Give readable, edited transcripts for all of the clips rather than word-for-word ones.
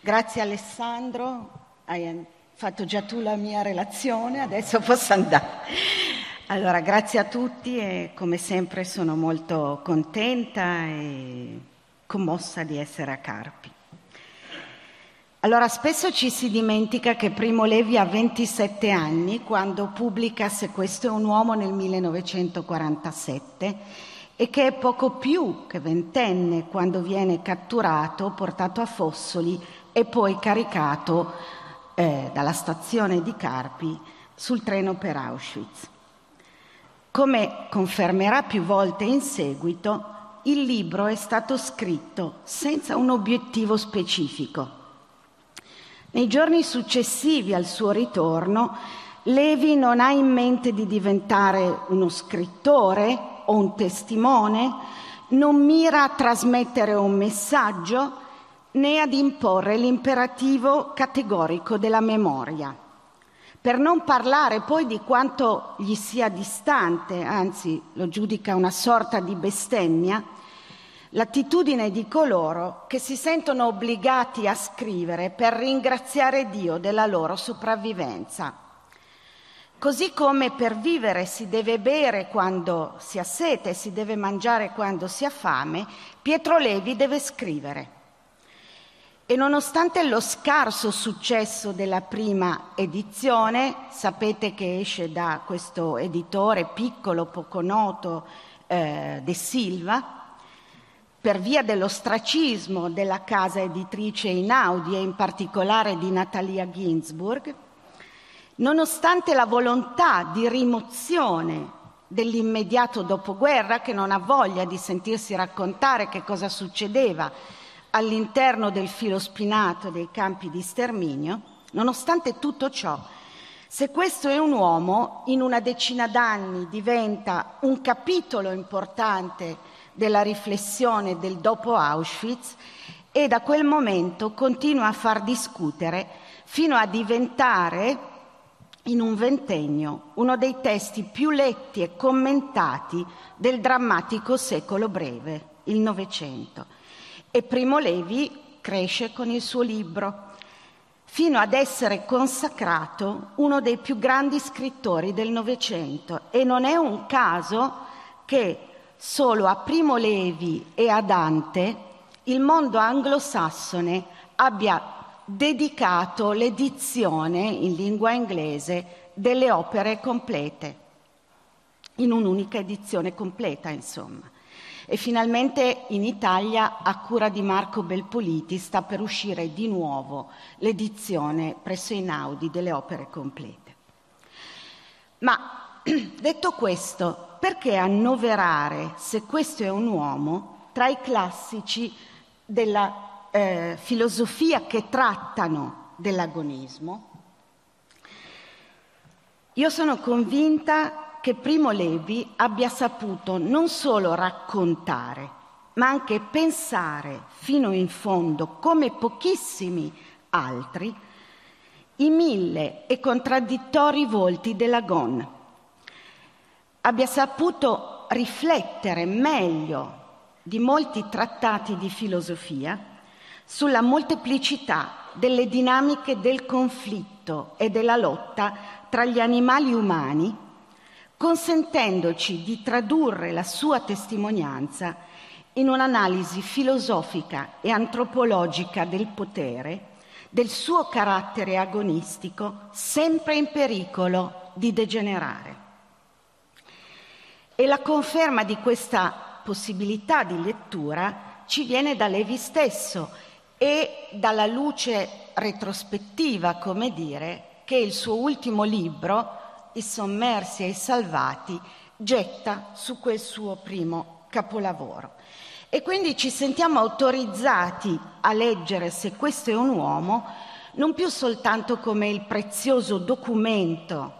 Grazie Alessandro, hai fatto già tu la mia relazione, adesso posso andare. Allora, grazie a tutti e come sempre sono molto contenta e commossa di essere a Carpi. Allora, spesso ci si dimentica che Primo Levi ha 27 anni quando pubblica Se questo è un uomo nel 1947 e che è poco più che ventenne quando viene catturato, portato a Fossoli e poi caricato dalla stazione di Carpi sul treno per Auschwitz. Come confermerà più volte in seguito, il libro è stato scritto senza un obiettivo specifico. Nei giorni successivi al suo ritorno, Levi non ha in mente di diventare uno scrittore o un testimone, non mira a trasmettere un messaggio né ad imporre l'imperativo categorico della memoria. Per non parlare poi di quanto gli sia distante, anzi lo giudica una sorta di bestemmia, l'attitudine di coloro che si sentono obbligati a scrivere per ringraziare Dio della loro sopravvivenza. Così come per vivere si deve bere quando si ha sete, si deve mangiare quando si ha fame, Pietro Levi deve scrivere. E nonostante lo scarso successo della prima edizione, sapete che esce da questo editore piccolo, poco noto, De Silva, per via dell'ostracismo della casa editrice Einaudi e in particolare di Natalia Ginzburg, nonostante la volontà di rimozione dell'immediato dopoguerra che non ha voglia di sentirsi raccontare che cosa succedeva all'interno del filo spinato dei campi di sterminio, nonostante tutto ciò, Se questo è un uomo, in una decina d'anni diventa un capitolo importante della riflessione del dopo Auschwitz e da quel momento continua a far discutere fino a diventare, in un ventennio, uno dei testi più letti e commentati del drammatico secolo breve, il Novecento. E Primo Levi cresce con il suo libro, fino ad essere consacrato uno dei più grandi scrittori del Novecento. E non è un caso che solo a Primo Levi e a Dante il mondo anglosassone abbia dedicato l'edizione in lingua inglese delle opere complete, in un'unica edizione completa, insomma. E finalmente in Italia, a cura di Marco Belpoliti, sta per uscire di nuovo l'edizione presso Einaudi delle opere complete. Ma detto questo, perché annoverare Se questo è un uomo tra i classici della filosofia che trattano dell'agonismo? Io sono convinta che Primo Levi abbia saputo non solo raccontare, ma anche pensare fino in fondo, come pochissimi altri, i mille e contraddittori volti dell'agon. Abbia saputo riflettere meglio di molti trattati di filosofia sulla molteplicità delle dinamiche del conflitto e della lotta tra gli animali umani, consentendoci di tradurre la sua testimonianza in un'analisi filosofica e antropologica del potere, del suo carattere agonistico, sempre in pericolo di degenerare. E la conferma di questa possibilità di lettura ci viene da Levi stesso e dalla luce retrospettiva, come dire, che il suo ultimo libro, I sommersi e i salvati, getta su quel suo primo capolavoro. E quindi ci sentiamo autorizzati a leggere Se questo è un uomo non più soltanto come il prezioso documento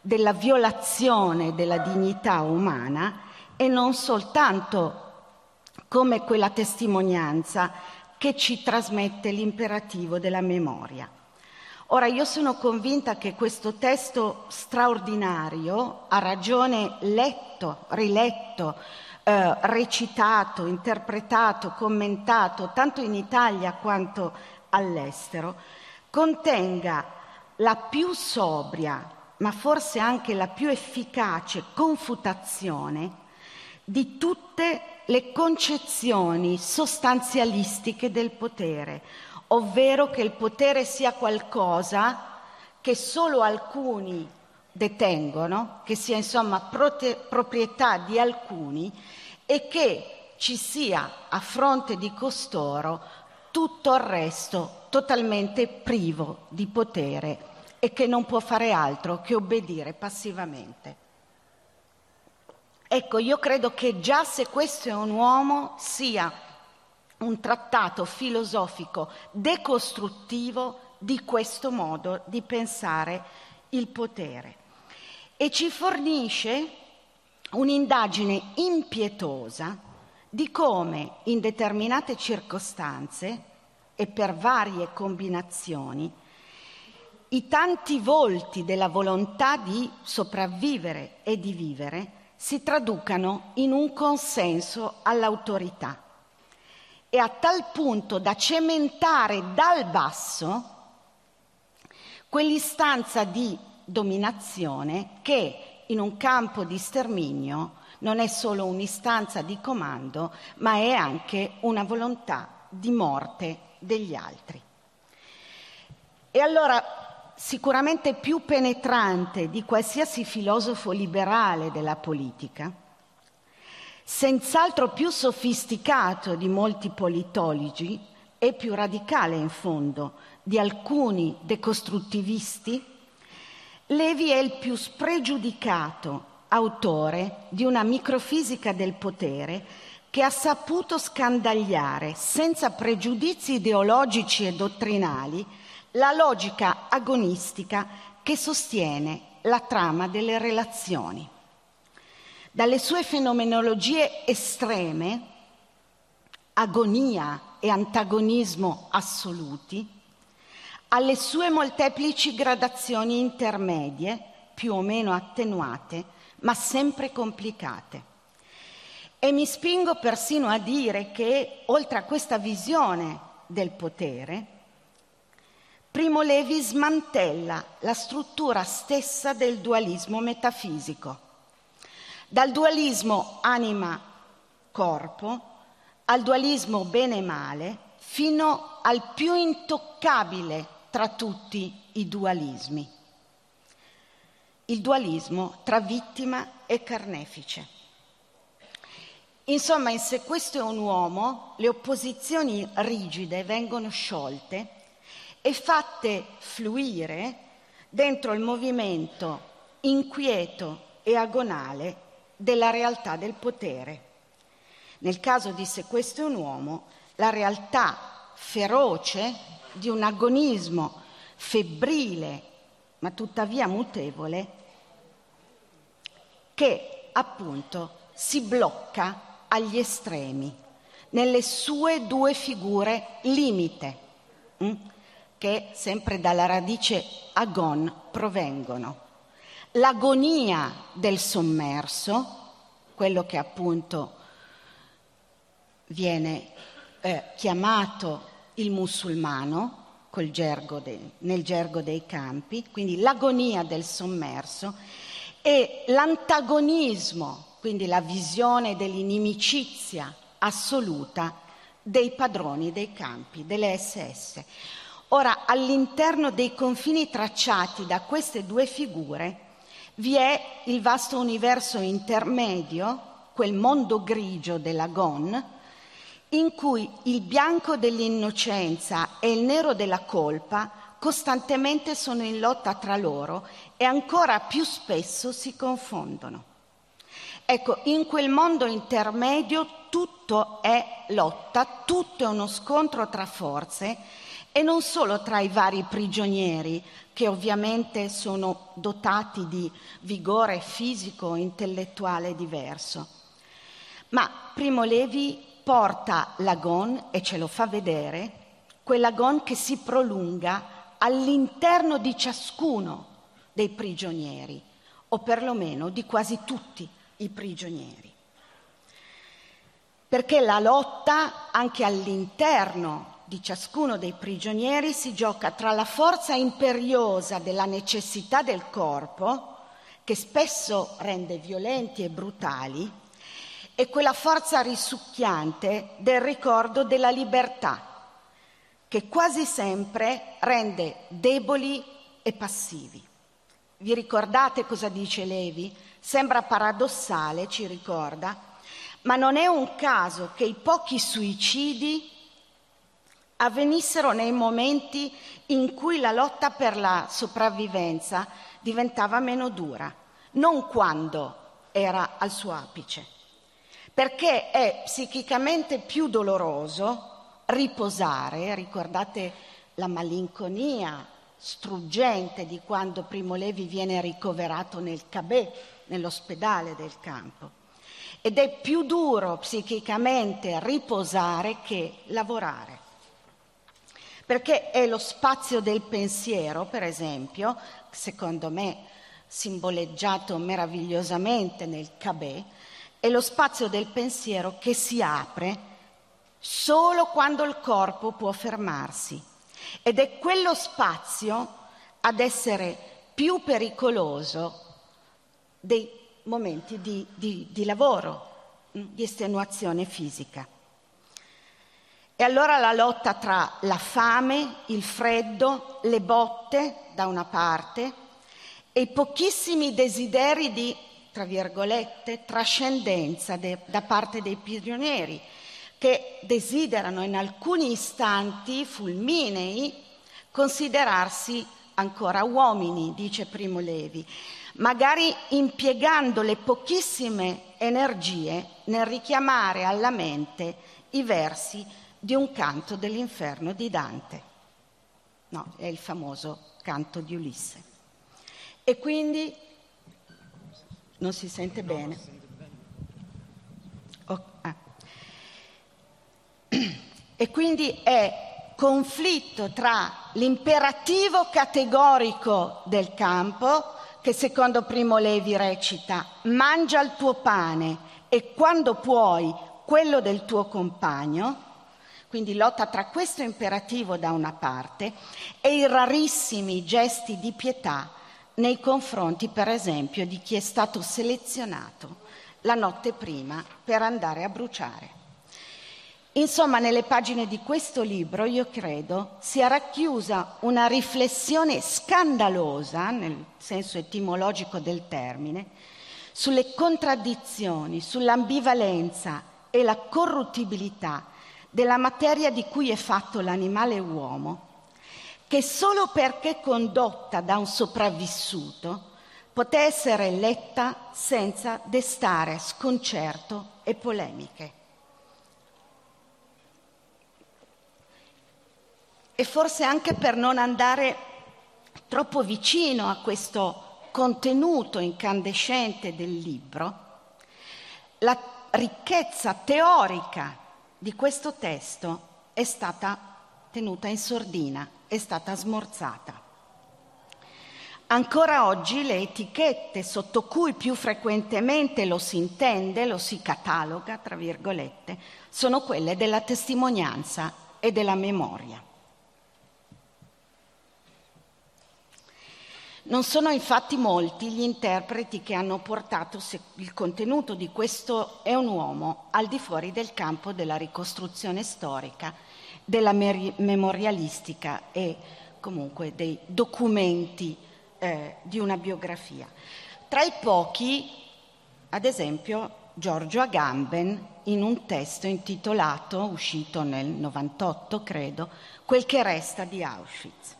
della violazione della dignità umana e non soltanto come quella testimonianza che ci trasmette l'imperativo della memoria. Ora, io sono convinta che questo testo straordinario, a ragione letto, riletto, recitato, interpretato, commentato, tanto in Italia quanto all'estero contenga la più sobria, ma forse anche la più efficace confutazione di tutte le concezioni sostanzialistiche del potere, ovvero che il potere sia qualcosa che solo alcuni detengono, che sia insomma proprietà di alcuni e che ci sia a fronte di costoro tutto il resto totalmente privo di potere e che non può fare altro che obbedire passivamente. Ecco, io credo che già Se questo è un uomo sia un trattato filosofico decostruttivo di questo modo di pensare il potere e ci fornisce un'indagine impietosa di come in determinate circostanze e per varie combinazioni i tanti volti della volontà di sopravvivere e di vivere si traducano in un consenso all'autorità e a tal punto da cementare dal basso quell'istanza di dominazione che in un campo di sterminio non è solo un'istanza di comando, ma è anche una volontà di morte degli altri. E allora, sicuramente più penetrante di qualsiasi filosofo liberale della politica, senz'altro più sofisticato di molti politologi e più radicale in fondo di alcuni decostruttivisti, Levi è il più spregiudicato autore di una microfisica del potere che ha saputo scandagliare, senza pregiudizi ideologici e dottrinali, la logica agonistica che sostiene la trama delle relazioni. Dalle sue fenomenologie estreme, agonia e antagonismo assoluti, alle sue molteplici gradazioni intermedie, più o meno attenuate, ma sempre complicate. E mi spingo persino a dire che, oltre a questa visione del potere, Primo Levi smantella la struttura stessa del dualismo metafisico. Dal dualismo anima-corpo al dualismo bene-male, fino al più intoccabile tra tutti i dualismi, il dualismo tra vittima e carnefice. Insomma, in Se questo è un uomo, le opposizioni rigide vengono sciolte e fatte fluire dentro il movimento inquieto e agonale della realtà del potere. Nel caso di Se questo è un uomo, la realtà feroce di un agonismo febbrile ma tuttavia mutevole che appunto si blocca agli estremi nelle sue due figure limite che sempre dalla radice agon provengono. L'agonia del sommerso, quello che appunto viene chiamato il musulmano nel gergo dei campi, quindi l'agonia del sommerso, e l'antagonismo, quindi la visione dell'inimicizia assoluta dei padroni dei campi, delle SS. Ora, all'interno dei confini tracciati da queste due figure vi è il vasto universo intermedio, quel mondo grigio dell'agon, in cui il bianco dell'innocenza e il nero della colpa costantemente sono in lotta tra loro e ancora più spesso si confondono. Ecco, in quel mondo intermedio tutto è lotta, tutto è uno scontro tra forze e non solo tra i vari prigionieri che ovviamente sono dotati di vigore fisico e intellettuale diverso. Ma Primo Levi porta l'agon, e ce lo fa vedere, quell'agon che si prolunga all'interno di ciascuno dei prigionieri, o perlomeno di quasi tutti i prigionieri. Perché la lotta anche all'interno di ciascuno dei prigionieri si gioca tra la forza imperiosa della necessità del corpo, che spesso rende violenti e brutali, e quella forza risucchiante del ricordo della libertà, che quasi sempre rende deboli e passivi. Vi ricordate cosa dice Levi? Sembra paradossale, ci ricorda, ma non è un caso che i pochi suicidi avvenissero nei momenti in cui la lotta per la sopravvivenza diventava meno dura, non quando era al suo apice, perché è psichicamente più doloroso riposare, ricordate la malinconia struggente di quando Primo Levi viene ricoverato nel Cabè, nell'ospedale del campo. Ed è più duro psichicamente riposare che lavorare, perché è lo spazio del pensiero, per esempio, secondo me simboleggiato meravigliosamente nel Cabè, è lo spazio del pensiero che si apre solo quando il corpo può fermarsi. Ed è quello spazio ad essere più pericoloso dei momenti di lavoro, di estenuazione fisica. E allora la lotta tra la fame, il freddo, le botte da una parte e i pochissimi desideri di, tra virgolette, trascendenza da parte dei prigionieri, che desiderano in alcuni istanti fulminei considerarsi ancora uomini, dice Primo Levi, magari impiegando le pochissime energie nel richiamare alla mente i versi di un canto dell'inferno di Dante. No, è il famoso canto di Ulisse. E quindi non si sente bene. E quindi è conflitto tra l'imperativo categorico del campo, che secondo Primo Levi recita «mangia il tuo pane e quando puoi quello del tuo compagno», quindi lotta tra questo imperativo da una parte e i rarissimi gesti di pietà nei confronti, per esempio, di chi è stato selezionato la notte prima per andare a bruciare. Insomma, nelle pagine di questo libro, io credo, sia racchiusa una riflessione scandalosa, nel senso etimologico del termine, sulle contraddizioni, sull'ambivalenza e la corruttibilità della materia di cui è fatto l'animale uomo, che solo perché condotta da un sopravvissuto poté essere letta senza destare sconcerto e polemiche. E forse anche per non andare troppo vicino a questo contenuto incandescente del libro, la ricchezza teorica di questo testo è stata tenuta in sordina, è stata smorzata. Ancora oggi le etichette sotto cui più frequentemente lo si intende, lo si cataloga, tra virgolette, sono quelle della testimonianza e della memoria. Non sono infatti molti gli interpreti che hanno portato il contenuto di questo è un uomo al di fuori del campo della ricostruzione storica, della memorialistica e comunque dei documenti di una biografia. Tra i pochi, ad esempio, Giorgio Agamben in un testo intitolato, uscito nel 98 credo, Quel che resta di Auschwitz.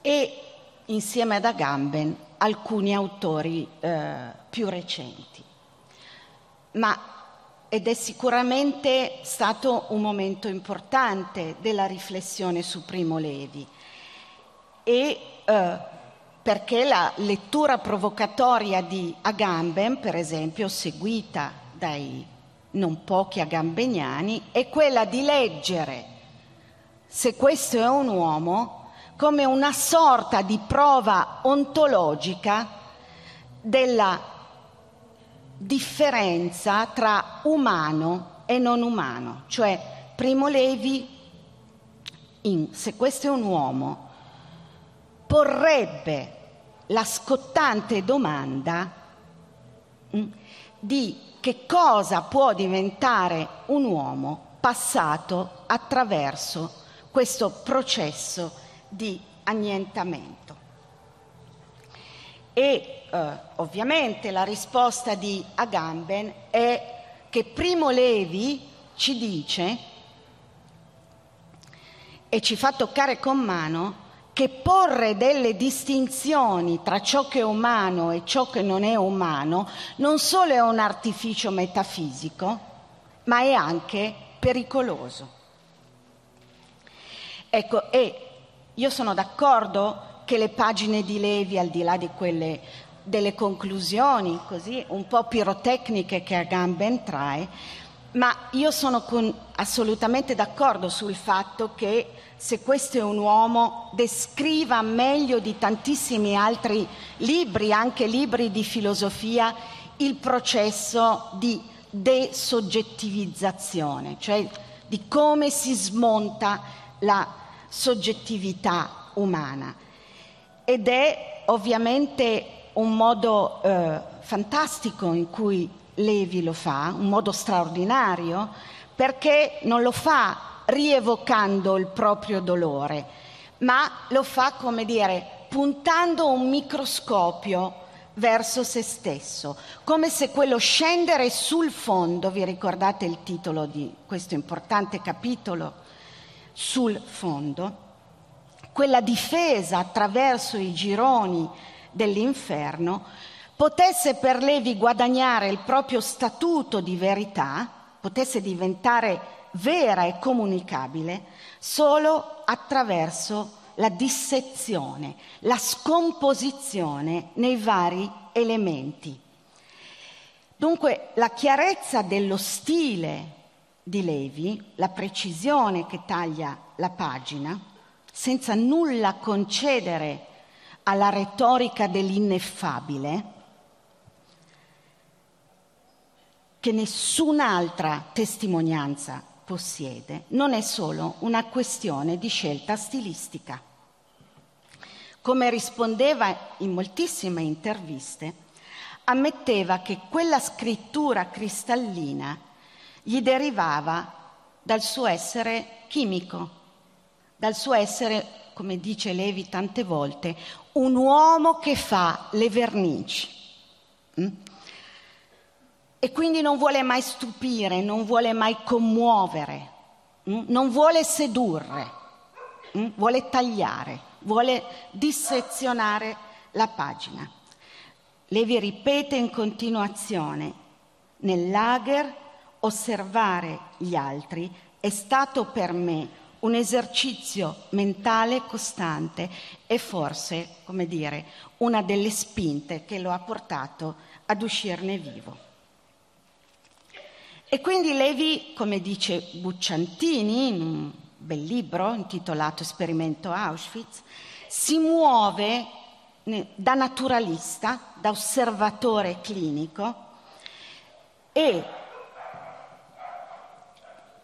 E insieme ad Agamben alcuni autori più recenti. Ed è sicuramente stato un momento importante della riflessione su Primo Levi, e perché la lettura provocatoria di Agamben, per esempio, seguita dai non pochi agambeniani, è quella di leggere Se questo è un uomo come una sorta di prova ontologica della differenza tra umano e non umano, cioè Primo Levi, in Se questo è un uomo, porrebbe la scottante domanda di che cosa può diventare un uomo passato attraverso questo processo di annientamento. E ovviamente la risposta di Agamben è che Primo Levi ci dice e ci fa toccare con mano che porre delle distinzioni tra ciò che è umano e ciò che non è umano non solo è un artificio metafisico, ma è anche pericoloso. Ecco, e io sono d'accordo che le pagine di Levi, al di là di quelle delle conclusioni così un po' pirotecniche che Agamben trae, ma io sono assolutamente d'accordo sul fatto che Se questo è un uomo descriva meglio di tantissimi altri libri, anche libri di filosofia, il processo di desoggettivizzazione, cioè di come si smonta la soggettività umana. Ed è ovviamente un modo fantastico in cui Levi lo fa, un modo straordinario, perché non lo fa rievocando il proprio dolore, ma lo fa, come dire, puntando un microscopio verso se stesso, come se quello scendere sul fondo, vi ricordate il titolo di questo importante capitolo, sul fondo, quella difesa attraverso i gironi dell'inferno, potesse per Levi guadagnare il proprio statuto di verità, potesse diventare vera e comunicabile solo attraverso la dissezione, la scomposizione nei vari elementi. Dunque la chiarezza dello stile di Levi, la precisione che taglia la pagina, senza nulla concedere alla retorica dell'ineffabile, che nessun'altra testimonianza possiede, non è solo una questione di scelta stilistica. Come rispondeva in moltissime interviste, ammetteva che quella scrittura cristallina gli derivava dal suo essere chimico, dal suo essere, come dice Levi tante volte, un uomo che fa le vernici. E quindi non vuole mai stupire, non vuole mai commuovere, non vuole sedurre, vuole tagliare, vuole dissezionare la pagina. Levi ripete in continuazione, nel lager osservare gli altri è stato per me un esercizio mentale costante e forse, come dire, una delle spinte che lo ha portato ad uscirne vivo. E quindi Levi, come dice Bucciantini, in un bel libro intitolato Esperimento Auschwitz, si muove da naturalista, da osservatore clinico e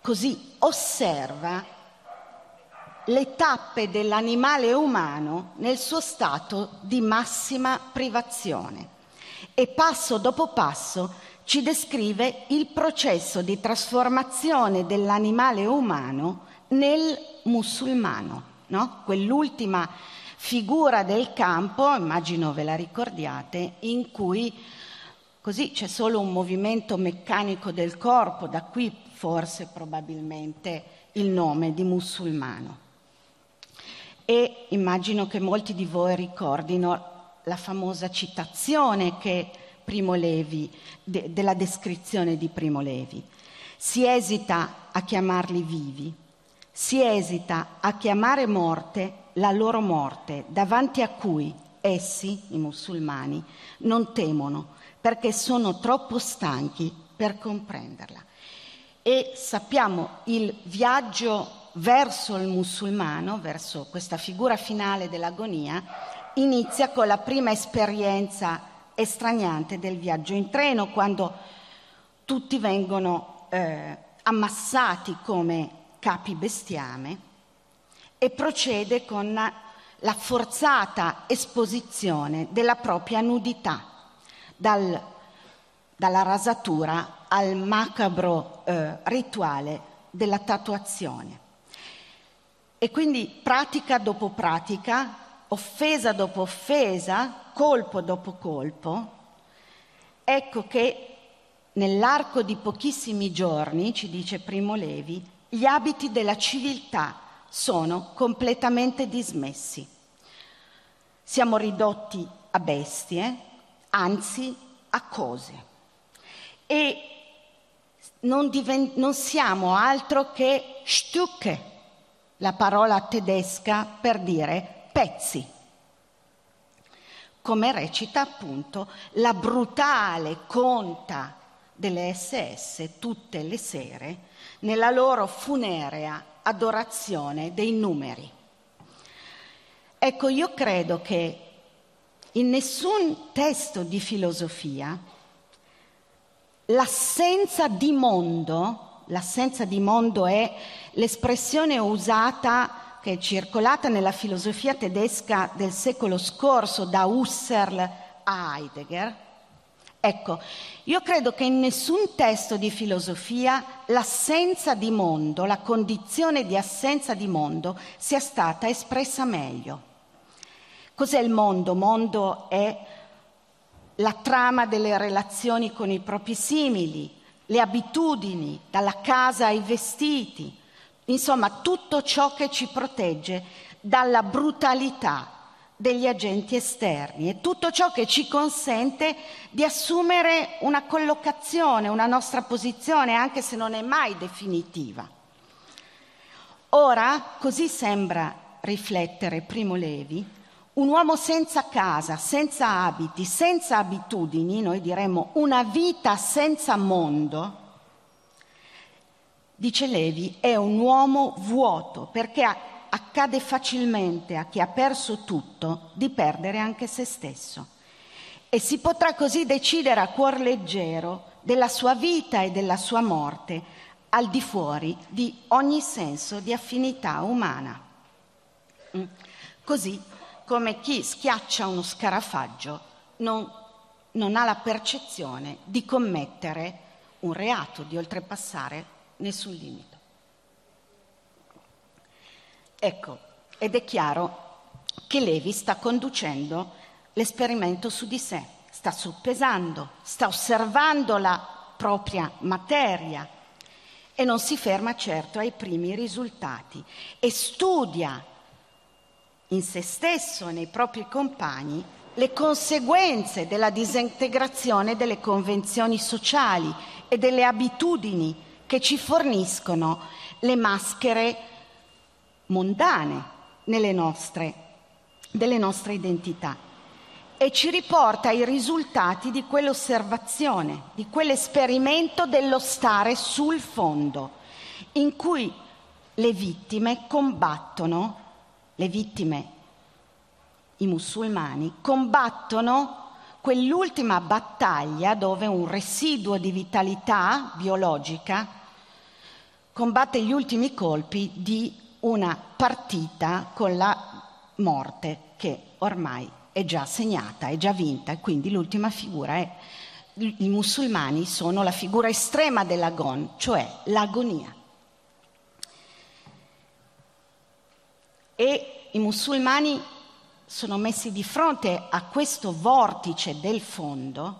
così osserva le tappe dell'animale umano nel suo stato di massima privazione e passo dopo passo ci descrive il processo di trasformazione dell'animale umano nel musulmano, no? Quell'ultima figura del campo, immagino ve la ricordiate, in cui così c'è solo un movimento meccanico del corpo, da qui forse probabilmente il nome di musulmano. E immagino che molti di voi ricordino la famosa citazione che Primo Levi, della descrizione di Primo Levi. Si esita a chiamarli vivi, si esita a chiamare morte la loro morte, davanti a cui essi, i musulmani, non temono perché sono troppo stanchi per comprenderla. E sappiamo il viaggio verso il musulmano, verso questa figura finale dell'agonia, inizia con la prima esperienza estraniante del viaggio in treno, quando tutti vengono ammassati come capi bestiame e procede con la forzata esposizione della propria nudità, dalla rasatura al macabro rituale della tatuazione. E quindi pratica dopo pratica, offesa dopo offesa, colpo dopo colpo, ecco che nell'arco di pochissimi giorni, ci dice Primo Levi, gli abiti della civiltà sono completamente dismessi. Siamo ridotti a bestie, anzi a cose. E non siamo altro che Stücke, la parola tedesca per dire pezzi. Come recita appunto la brutale conta delle SS tutte le sere nella loro funerea adorazione dei numeri. Ecco, io credo che in nessun testo di filosofia l'assenza di mondo è l'espressione usata, che è circolata nella filosofia tedesca del secolo scorso, da Husserl a Heidegger. Ecco, io credo che in nessun testo di filosofia l'assenza di mondo, la condizione di assenza di mondo, sia stata espressa meglio. Cos'è il mondo? Mondo è la trama delle relazioni con i propri simili, le abitudini, dalla casa ai vestiti, insomma tutto ciò che ci protegge dalla brutalità degli agenti esterni e tutto ciò che ci consente di assumere una collocazione, una nostra posizione, anche se non è mai definitiva. Ora, così sembra riflettere Primo Levi, un uomo senza casa, senza abiti, senza abitudini, noi diremmo una vita senza mondo, dice Levi, è un uomo vuoto, perché accade facilmente a chi ha perso tutto di perdere anche se stesso. E si potrà così decidere a cuor leggero della sua vita e della sua morte, al di fuori di ogni senso di affinità umana. Così come chi schiaccia uno scarafaggio non ha la percezione di commettere un reato, di oltrepassare nessun limite. Ecco, ed è chiaro che Levi sta conducendo l'esperimento su di sé, sta soppesando, sta osservando la propria materia e non si ferma certo ai primi risultati e studia in se stesso e nei propri compagni le conseguenze della disintegrazione delle convenzioni sociali e delle abitudini che ci forniscono le maschere mondane delle nostre identità e ci riporta ai risultati di quell'osservazione, di quell'esperimento dello stare sul fondo, in cui le vittime combattono, i musulmani, combattono quell'ultima battaglia dove un residuo di vitalità biologica combatte gli ultimi colpi di una partita con la morte che ormai è già segnata, è già vinta, e quindi l'ultima figura è, i musulmani sono la figura estrema dell'agon, cioè l'agonia. E i musulmani sono messi di fronte a questo vortice del fondo,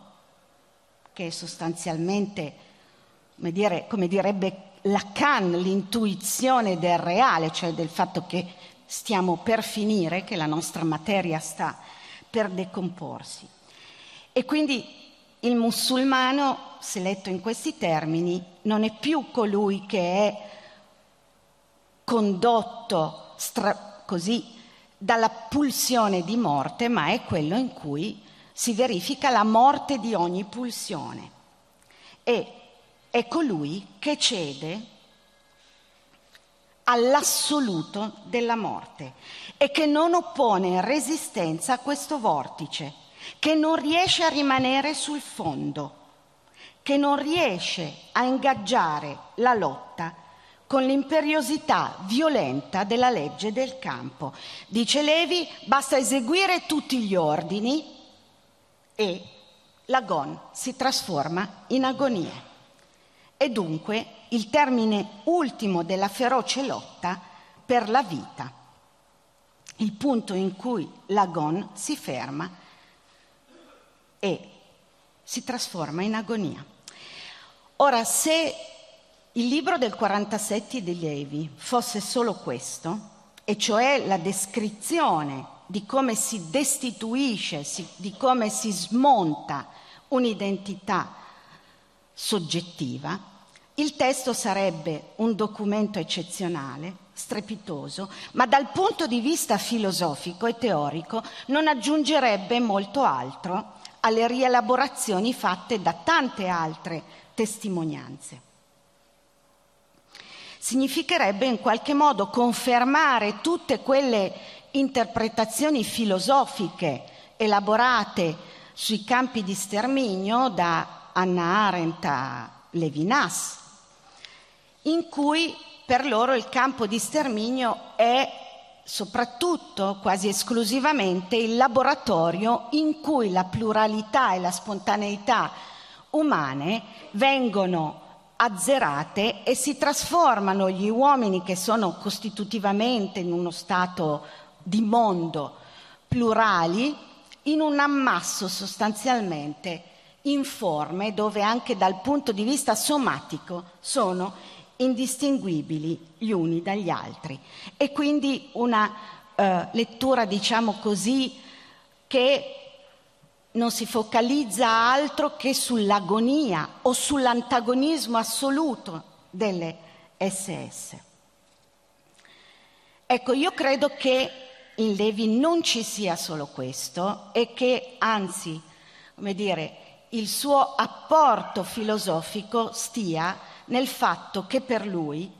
che è sostanzialmente, come direbbe Lacan, l'intuizione del reale, cioè del fatto che stiamo per finire, che la nostra materia sta per decomporsi. E quindi il musulmano, se letto in questi termini, non è più colui che è condotto così dalla pulsione di morte, ma è quello in cui si verifica la morte di ogni pulsione. E è colui che cede all'assoluto della morte e che non oppone resistenza a questo vortice, che non riesce a rimanere sul fondo, che non riesce a ingaggiare la lotta con l'imperiosità violenta della legge del campo. Dice Levi, basta eseguire tutti gli ordini e l'agon si trasforma in agonia. E dunque il termine ultimo della feroce lotta per la vita, il punto in cui l'agon si ferma e si trasforma in agonia. Ora, se il libro del 47 di Levi fosse solo questo, e cioè la descrizione di come si destituisce, di come si smonta un'identità soggettiva, il testo sarebbe un documento eccezionale, strepitoso, ma dal punto di vista filosofico e teorico non aggiungerebbe molto altro alle rielaborazioni fatte da tante altre testimonianze. Significherebbe in qualche modo confermare tutte quelle interpretazioni filosofiche elaborate sui campi di sterminio da Hannah Arendt a Levinas, in cui per loro il campo di sterminio è soprattutto, quasi esclusivamente, il laboratorio in cui la pluralità e la spontaneità umane vengono azzerate e si trasformano gli uomini, che sono costitutivamente in uno stato di mondo plurali, in un ammasso sostanzialmente informe, dove anche dal punto di vista somatico sono indistinguibili gli uni dagli altri. E quindi una lettura, diciamo così, che non si focalizza altro che sull'agonia o sull'antagonismo assoluto delle SS. Ecco, io credo che in Levi non ci sia solo questo e che, anzi, come dire, il suo apporto filosofico stia nel fatto che per lui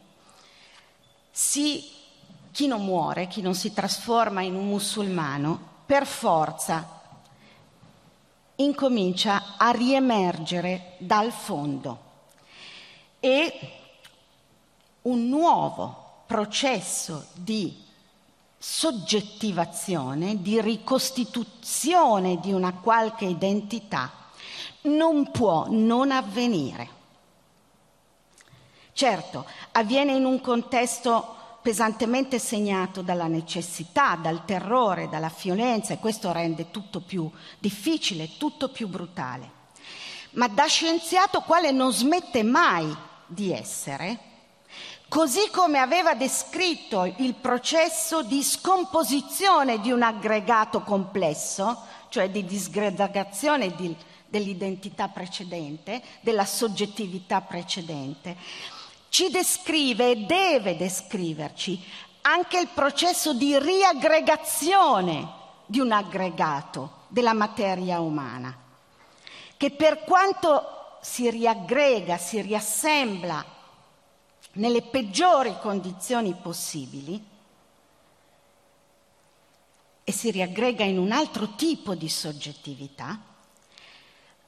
chi non muore, chi non si trasforma in un musulmano, per forza incomincia a riemergere dal fondo e un nuovo processo di soggettivazione, di ricostituzione di una qualche identità non può non avvenire. Certo, avviene in un contesto pesantemente segnato dalla necessità, dal terrore, dalla violenza, e questo rende tutto più difficile, tutto più brutale. Ma da scienziato quale non smette mai di essere, così come aveva descritto il processo di scomposizione di un aggregato complesso, cioè di disgregazione dell'identità precedente, della soggettività precedente, ci descrive e deve descriverci anche il processo di riaggregazione di un aggregato della materia umana, che per quanto si riaggrega, si riassembla nelle peggiori condizioni possibili e si riaggrega in un altro tipo di soggettività,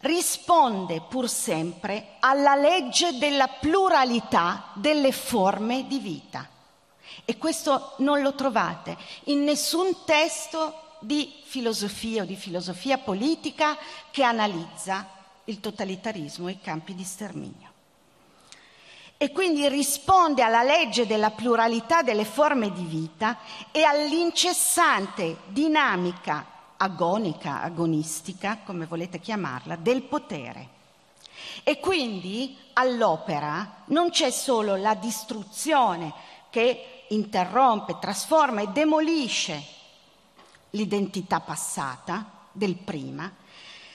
risponde pur sempre alla legge della pluralità delle forme di vita. E questo non lo trovate in nessun testo di filosofia o di filosofia politica che analizza il totalitarismo e i campi di sterminio. E quindi risponde alla legge della pluralità delle forme di vita e all'incessante dinamica agonica, agonistica, come volete chiamarla, del potere. E quindi all'opera non c'è solo la distruzione che interrompe, trasforma e demolisce l'identità passata del prima,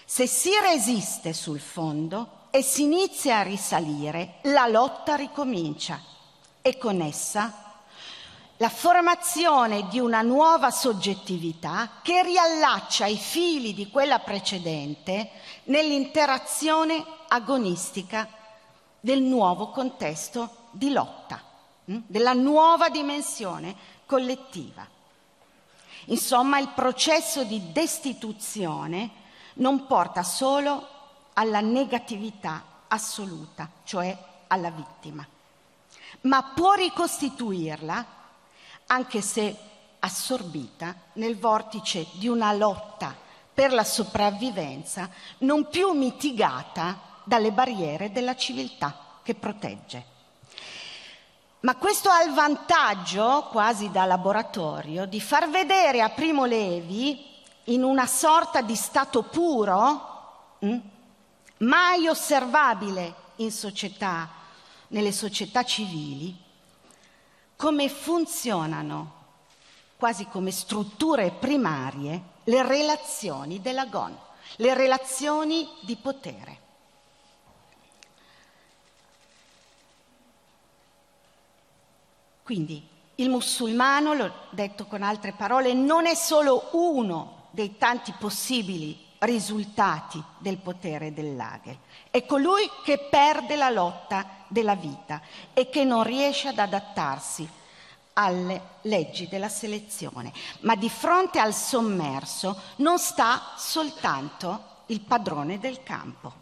se si resiste sul fondo e si inizia a risalire, la lotta ricomincia e con essa la formazione di una nuova soggettività che riallaccia i fili di quella precedente nell'interazione agonistica del nuovo contesto di lotta, della nuova dimensione collettiva. Insomma, il processo di destituzione non porta solo alla negatività assoluta, cioè alla vittima, ma può ricostituirla, anche se assorbita nel vortice di una lotta per la sopravvivenza non più mitigata dalle barriere della civiltà che protegge. Ma questo ha il vantaggio, quasi da laboratorio, di far vedere a Primo Levi, in una sorta di stato puro, mai osservabile in società, nelle società civili, come funzionano, quasi come strutture primarie, le relazioni dell'agon, le relazioni di potere. Quindi il musulmano, l'ho detto con altre parole, non è solo uno dei tanti possibili risultati del potere dell'Hagel. È colui che perde la lotta della vita e che non riesce ad adattarsi alle leggi della selezione. Ma di fronte al sommerso non sta soltanto il padrone del campo.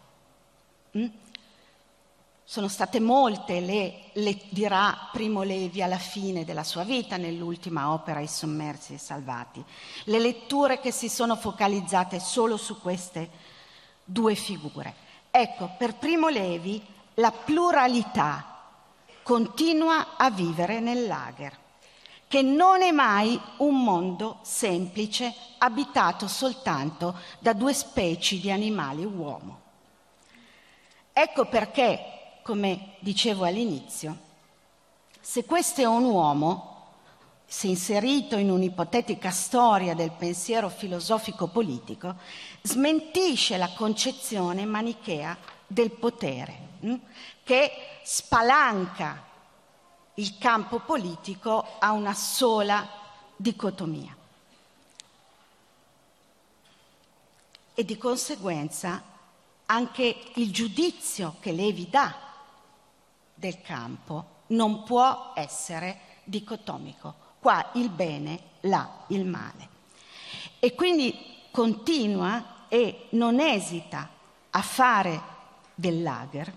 Sono state molte, le dirà Primo Levi alla fine della sua vita, nell'ultima opera I sommersi e i salvati, le letture che si sono focalizzate solo su queste due figure. Ecco, per Primo Levi la pluralità continua a vivere nel lager, che non è mai un mondo semplice abitato soltanto da due specie di animali uomo. Ecco perché, come dicevo all'inizio, se questo è un uomo, se inserito in un'ipotetica storia del pensiero filosofico-politico, smentisce la concezione manichea del potere, che spalanca il campo politico a una sola dicotomia. E di conseguenza anche il giudizio che Levi dà del campo non può essere dicotomico, qua il bene, là il male. E quindi continua e non esita a fare del Lager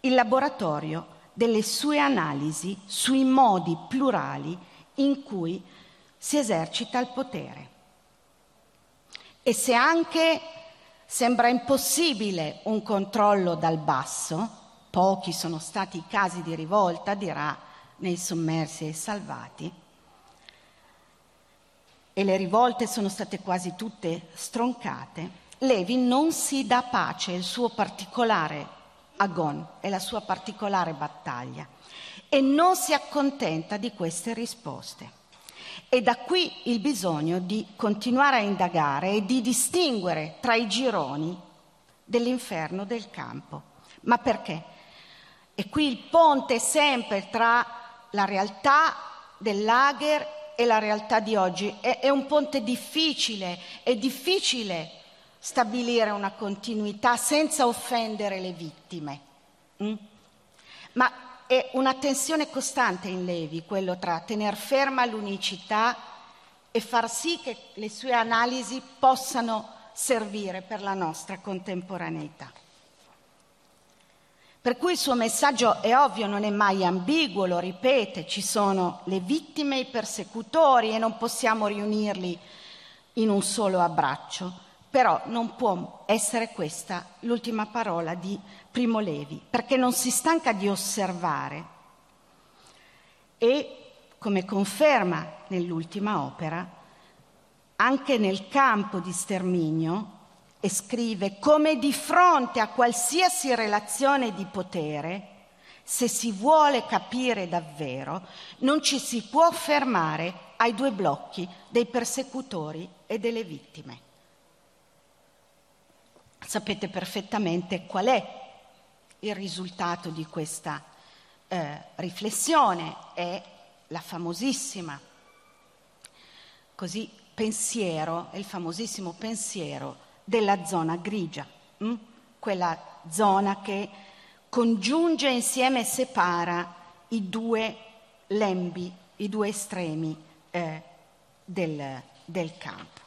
il laboratorio delle sue analisi sui modi plurali in cui si esercita il potere. E se anche sembra impossibile un controllo dal basso, pochi sono stati i casi di rivolta, dirà nei sommersi e salvati, e le rivolte sono state quasi tutte stroncate, Levi non si dà pace, il suo particolare agon e la sua particolare battaglia, e non si accontenta di queste risposte. E da qui il bisogno di continuare a indagare e di distinguere tra i gironi dell'inferno del campo. Ma perché? E qui il ponte è sempre tra la realtà del lager e la realtà di oggi. È un ponte difficile, è difficile stabilire una continuità senza offendere le vittime. Ma è una tensione costante in Levi, quello tra tener ferma l'unicità e far sì che le sue analisi possano servire per la nostra contemporaneità. Per cui il suo messaggio è ovvio, non è mai ambiguo, lo ripete, ci sono le vittime e i persecutori e non possiamo riunirli in un solo abbraccio, però non può essere questa l'ultima parola di Primo Levi, perché non si stanca di osservare e, come conferma nell'ultima opera, anche nel campo di sterminio, e scrive come di fronte a qualsiasi relazione di potere, se si vuole capire davvero, non ci si può fermare ai due blocchi dei persecutori e delle vittime. Sapete perfettamente qual è il risultato di questa riflessione, è la famosissima, così, pensiero, il famosissimo pensiero della zona grigia, quella zona che congiunge insieme e separa i due lembi, i due estremi del campo.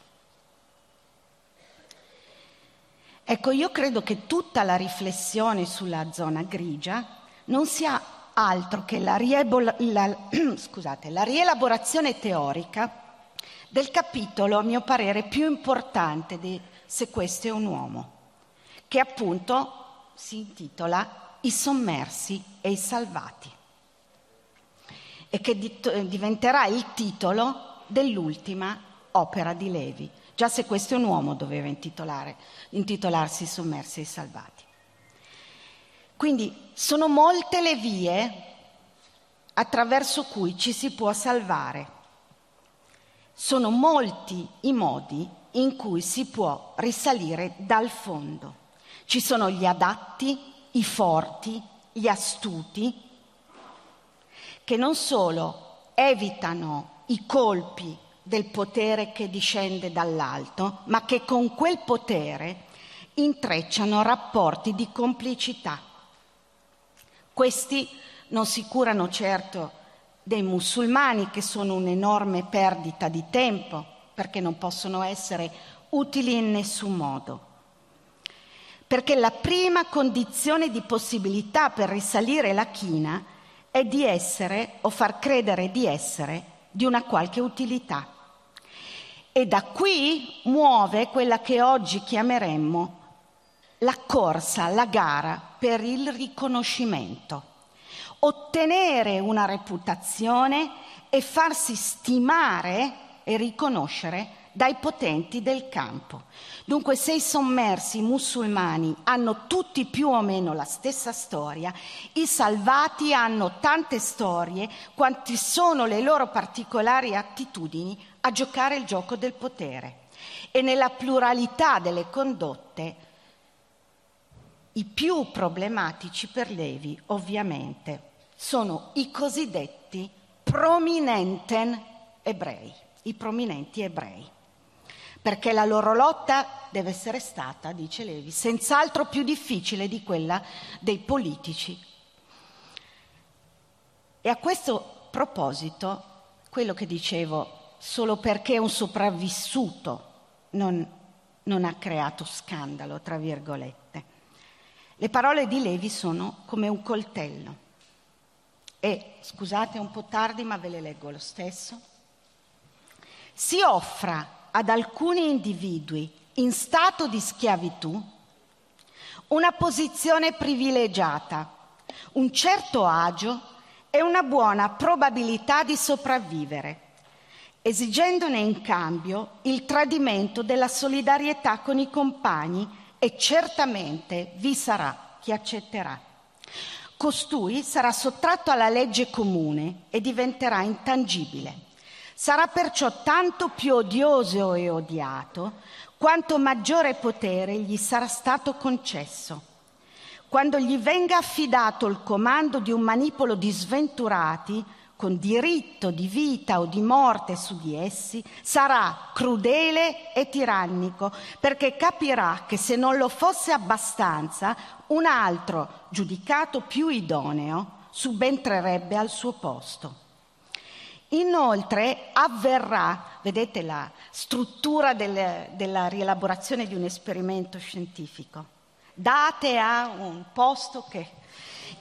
Ecco, io credo che tutta la riflessione sulla zona grigia non sia altro che la rielaborazione teorica del capitolo, a mio parere, più importante di Se questo è un uomo, che appunto si intitola I sommersi e i salvati, e che diventerà il titolo dell'ultima opera di Levi. Già Se questo è un uomo doveva intitolarsi I sommersi e i salvati. Quindi sono molte le vie attraverso cui ci si può salvare. Sono molti i modi in cui si può risalire dal fondo. Ci sono gli adatti, i forti, gli astuti, che non solo evitano i colpi del potere che discende dall'alto, ma che con quel potere intrecciano rapporti di complicità. Questi non si curano certo dei musulmani, che sono un'enorme perdita di tempo, perché non possono essere utili in nessun modo. Perché la prima condizione di possibilità per risalire la china è di essere, o far credere di essere, di una qualche utilità. E da qui muove quella che oggi chiameremmo la corsa, la gara per il riconoscimento. Ottenere una reputazione e farsi stimare e riconoscere dai potenti del campo. Dunque, se i sommersi musulmani hanno tutti più o meno la stessa storia, i salvati hanno tante storie, quanti sono le loro particolari attitudini a giocare il gioco del potere. E nella pluralità delle condotte, i più problematici per Levi, ovviamente, sono i cosiddetti prominenten ebrei, i prominenti ebrei, perché la loro lotta deve essere stata, dice Levi, senz'altro più difficile di quella dei politici. E a questo proposito, quello che dicevo, solo perché un sopravvissuto non ha creato scandalo, tra virgolette, le parole di Levi sono come un coltello. E, scusate, è un po' tardi, ma ve le leggo lo stesso. Si offra ad alcuni individui in stato di schiavitù una posizione privilegiata, un certo agio e una buona probabilità di sopravvivere, esigendone in cambio il tradimento della solidarietà con i compagni, e certamente vi sarà chi accetterà. Costui sarà sottratto alla legge comune e diventerà intangibile. Sarà perciò tanto più odioso e odiato quanto maggiore potere gli sarà stato concesso. Quando gli venga affidato il comando di un manipolo di sventurati, con diritto di vita o di morte su di essi, sarà crudele e tirannico, perché capirà che se non lo fosse abbastanza, un altro, giudicato più idoneo, subentrerebbe al suo posto. Inoltre avverrà, vedete la struttura della rielaborazione di un esperimento scientifico, date a un posto che...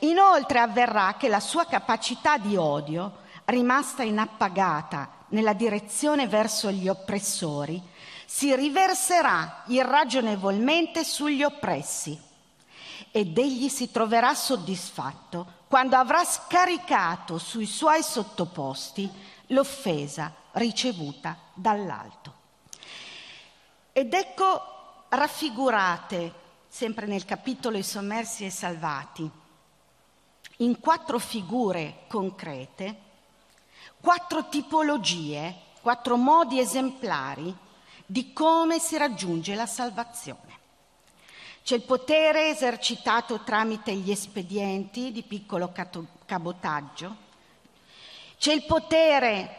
Inoltre avverrà che la sua capacità di odio, rimasta inappagata nella direzione verso gli oppressori, si riverserà irragionevolmente sugli oppressi, ed egli si troverà soddisfatto quando avrà scaricato sui suoi sottoposti l'offesa ricevuta dall'alto. Ed ecco raffigurate, sempre nel capitolo I sommersi e i salvati, in 4 figure concrete, 4 tipologie, 4 modi esemplari di come si raggiunge la salvazione. C'è il potere esercitato tramite gli espedienti di piccolo cabotaggio, c'è il potere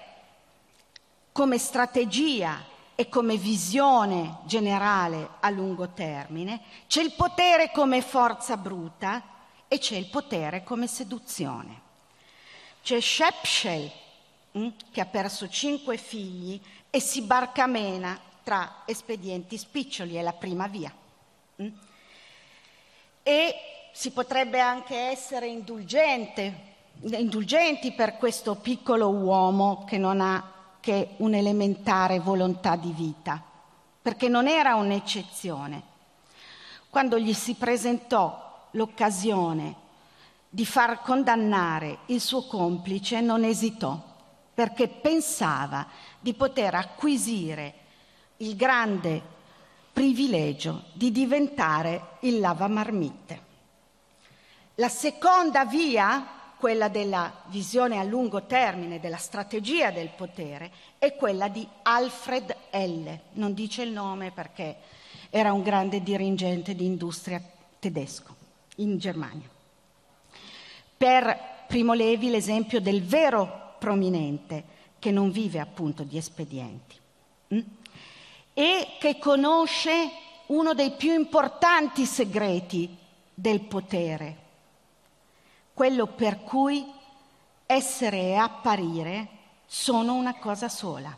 come strategia e come visione generale a lungo termine, c'è il potere come forza bruta, e c'è il potere come seduzione. C'è Shepshell, che ha perso 5 figli e si barcamena tra espedienti spiccioli, è la prima via. E si potrebbe anche essere indulgente, indulgenti per questo piccolo uomo che non ha che un'elementare volontà di vita, perché non era un'eccezione. Quando gli si presentò l'occasione di far condannare il suo complice, non esitò, perché pensava di poter acquisire il grande privilegio di diventare il lavamarmite. La seconda via, quella della visione a lungo termine, della strategia del potere, è quella di Alfred L. Non dice il nome perché era un grande dirigente di industria tedesco in Germania. Per Primo Levi l'esempio del vero prominente che non vive appunto di espedienti e che conosce uno dei più importanti segreti del potere, quello per cui essere e apparire sono una cosa sola.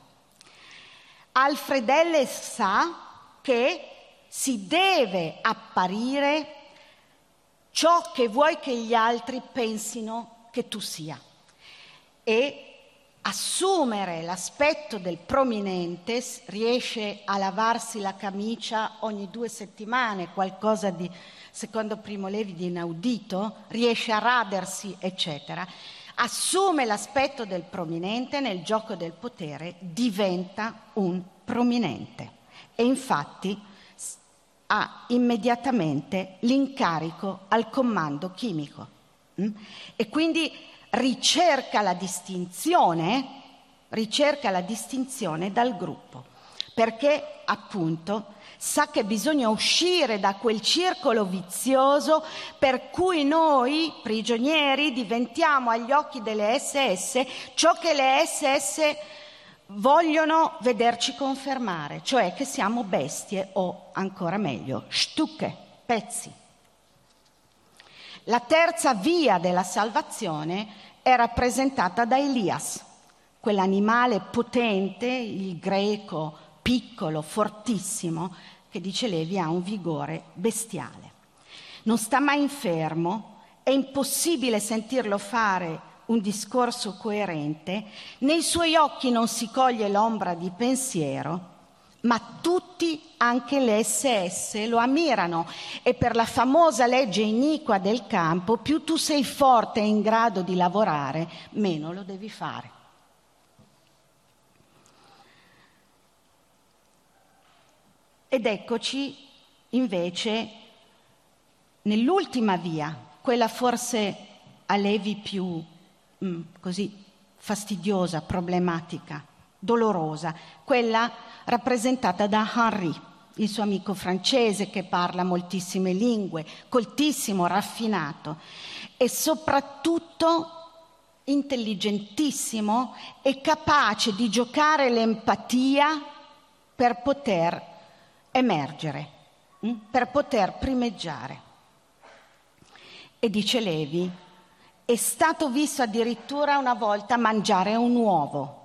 Alfred L sa che si deve apparire ciò che vuoi che gli altri pensino che tu sia e assumere l'aspetto del prominente. Riesce a lavarsi la camicia ogni 2 settimane, qualcosa di, secondo Primo Levi, di inaudito, riesce a radersi eccetera, assume l'aspetto del prominente nel gioco del potere, diventa un prominente e infatti ha immediatamente l'incarico al comando chimico e quindi ricerca la distinzione dal gruppo, perché appunto sa che bisogna uscire da quel circolo vizioso per cui noi prigionieri diventiamo agli occhi delle SS ciò che le SS vogliono vederci confermare, cioè che siamo bestie o, ancora meglio, stucche, pezzi. La terza via della salvazione è rappresentata da Elias, quell'animale potente, il greco, piccolo, fortissimo, che dice Levi ha un vigore bestiale. Non sta mai fermo, è impossibile sentirlo fare un discorso coerente, nei suoi occhi non si coglie l'ombra di pensiero, ma tutti, anche le SS, lo ammirano e per la famosa legge iniqua del campo, più tu sei forte e in grado di lavorare, meno lo devi fare. Ed eccoci invece nell'ultima via, quella forse a Levi più così fastidiosa, problematica, dolorosa, quella rappresentata da Henri, il suo amico francese che parla moltissime lingue, coltissimo, raffinato e soprattutto intelligentissimo e capace di giocare l'empatia per poter emergere, per poter primeggiare. E dice Levi, è stato visto addirittura una volta mangiare un uovo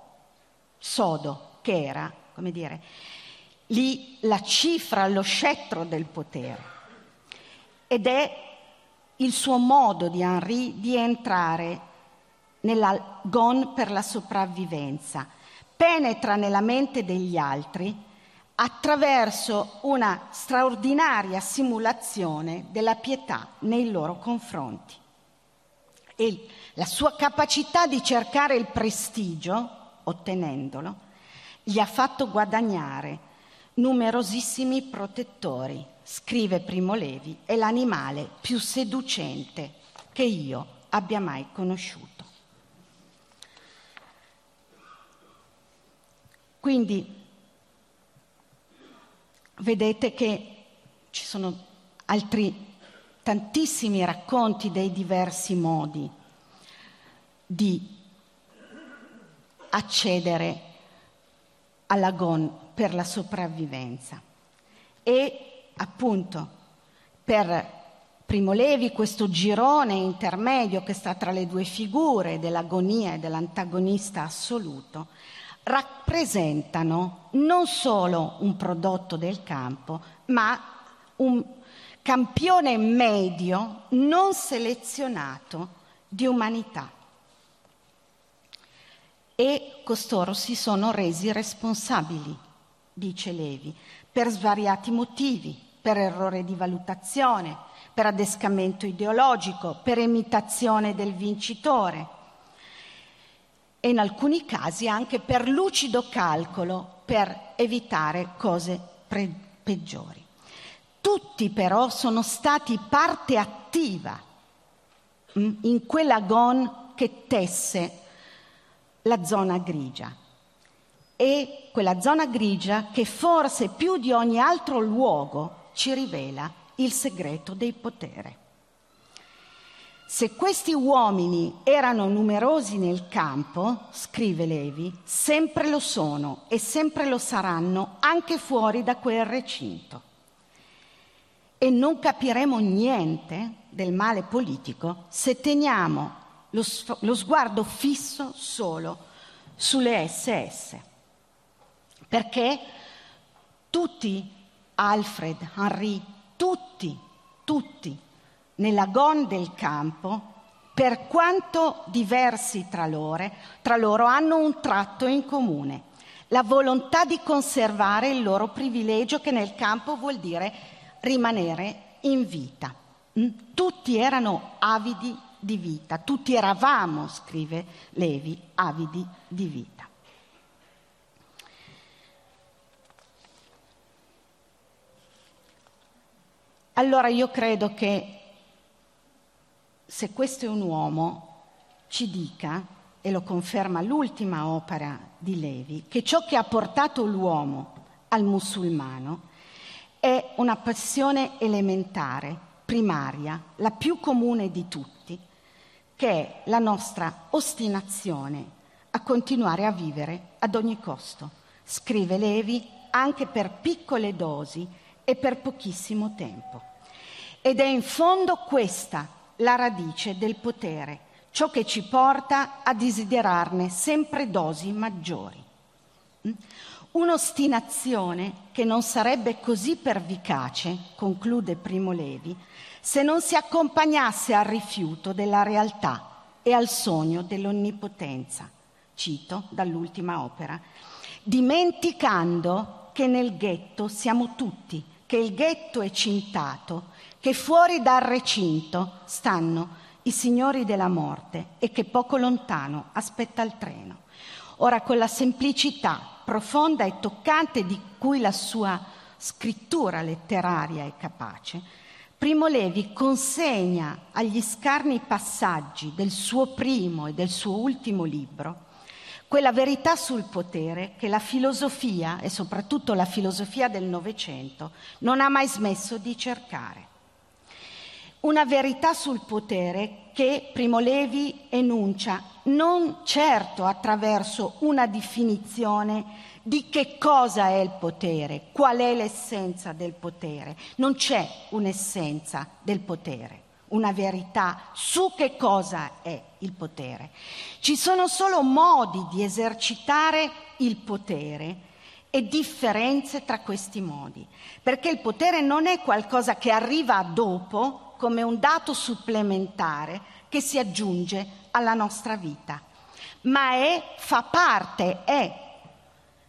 sodo, che era, come dire, lì la cifra, lo scettro del potere. Ed è il suo modo di Henri di entrare nell'agon per la sopravvivenza. Penetra nella mente degli altri attraverso una straordinaria simulazione della pietà nei loro confronti. E la sua capacità di cercare il prestigio, ottenendolo, gli ha fatto guadagnare numerosissimi protettori, scrive Primo Levi, è l'animale più seducente che io abbia mai conosciuto. Quindi vedete che ci sono altri tantissimi racconti dei diversi modi di accedere all'agon per la sopravvivenza. E appunto per Primo Levi questo girone intermedio che sta tra le due figure dell'agonia e dell'antagonista assoluto rappresentano non solo un prodotto del campo, ma un campione medio non selezionato di umanità. e costoro si sono resi responsabili, dice Levi, per svariati motivi, per errore di valutazione, per adescamento ideologico, per imitazione del vincitore e in alcuni casi anche per lucido calcolo per evitare cose peggiori. Tutti però sono stati parte attiva in quell'agon che tesse la zona grigia e quella zona grigia che forse più di ogni altro luogo ci rivela il segreto del potere. Se questi uomini erano numerosi nel campo, scrive Levi, sempre lo sono e sempre lo saranno anche fuori da quel recinto. E non capiremo niente del male politico se teniamo lo sguardo fisso solo sulle SS. Perché tutti, Alfred, Henri, tutti, nell'agon del campo, per quanto diversi tra loro, hanno un tratto in comune, la volontà di conservare il loro privilegio, che nel campo vuol dire rimanere in vita. Tutti erano avidi di vita, tutti eravamo, scrive Levi, avidi di vita. Allora io credo che Se questo è un uomo ci dica, e lo conferma l'ultima opera di Levi, che ciò che ha portato l'uomo al musulmano è una passione elementare, primaria, la più comune di tutti, che è la nostra ostinazione a continuare a vivere ad ogni costo, scrive Levi, anche per piccole dosi e per pochissimo tempo. Ed è in fondo questa la radice del potere, ciò che ci porta a desiderarne sempre dosi maggiori. Un'ostinazione che non sarebbe così pervicace, conclude Primo Levi, se non si accompagnasse al rifiuto della realtà e al sogno dell'onnipotenza, cito dall'ultima opera, dimenticando che nel ghetto siamo tutti, che il ghetto è cintato, che fuori dal recinto stanno i signori della morte e che poco lontano aspetta il treno. Ora, con la semplicità profonda e toccante di cui la sua scrittura letteraria è capace, Primo Levi consegna agli scarni passaggi del suo primo e del suo ultimo libro quella verità sul potere che la filosofia, e soprattutto la filosofia del Novecento, non ha mai smesso di cercare. Una verità sul potere che Primo Levi enuncia non certo attraverso una definizione di che cosa è il potere, qual è l'essenza del potere. Non c'è un'essenza del potere, una verità su che cosa è il potere. Ci sono solo modi di esercitare il potere e differenze tra questi modi, perché il potere non è qualcosa che arriva dopo, come un dato supplementare che si aggiunge alla nostra vita, ma fa parte, è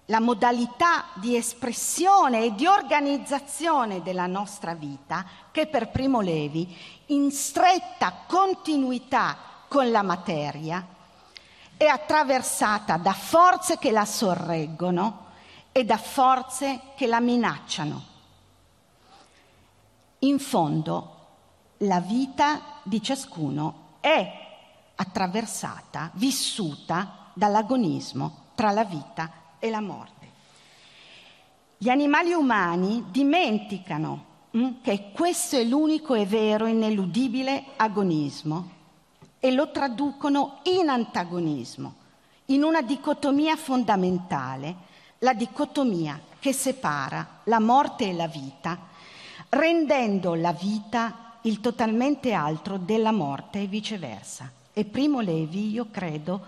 la modalità di espressione e di organizzazione della nostra vita che per Primo Levi, in stretta continuità con la materia, è attraversata da forze che la sorreggono e da forze che la minacciano. In fondo, la vita di ciascuno è attraversata, vissuta dall'agonismo tra la vita e la morte. Gli animali umani dimenticano che questo è l'unico e vero ineludibile agonismo e lo traducono in antagonismo, in una dicotomia fondamentale, la dicotomia che separa la morte e la vita, rendendo la vita il totalmente altro della morte e viceversa. E Primo Levi, io credo,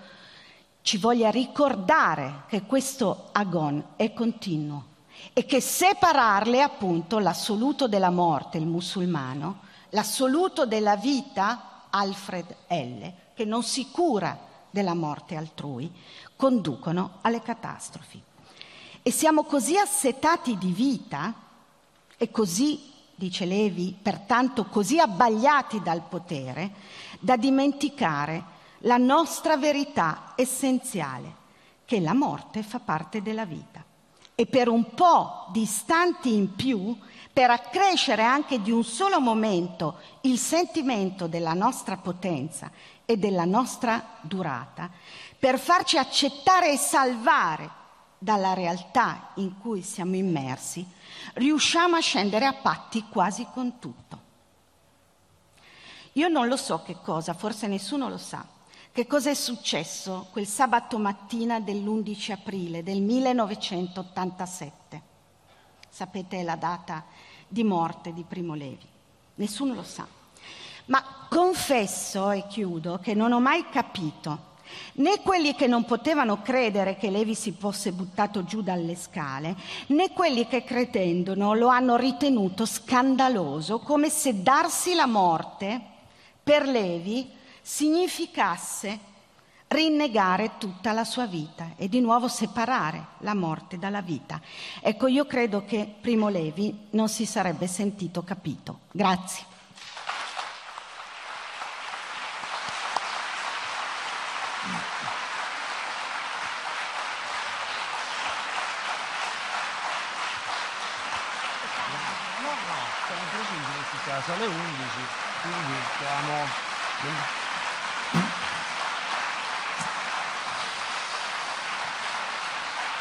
ci voglia ricordare che questo agon è continuo e che separarle appunto l'assoluto della morte, il musulmano, l'assoluto della vita, Alfred L, che non si cura della morte altrui conducono alle catastrofi. E siamo così assetati di vita e così, dice Levi, pertanto così abbagliati dal potere, da dimenticare la nostra verità essenziale, che la morte fa parte della vita. E per un po' di istanti in più, per accrescere anche di un solo momento il sentimento della nostra potenza e della nostra durata, per farci accettare e salvare dalla realtà in cui siamo immersi, riusciamo a scendere a patti quasi con tutto. Io non lo so che cosa, forse nessuno lo sa, che cosa è successo quel sabato mattina dell'11 aprile del 1987. Sapete la data di morte di Primo Levi. Nessuno lo sa. Ma confesso, e chiudo, che non ho mai capito né quelli che non potevano credere che Levi si fosse buttato giù dalle scale, né quelli che credendolo lo hanno ritenuto scandaloso, come se darsi la morte per Levi significasse rinnegare tutta la sua vita e di nuovo separare la morte dalla vita. Ecco, io credo che Primo Levi non si sarebbe sentito capito. Grazie. No, è incredibile in questo caso alle 11, quindi siamo...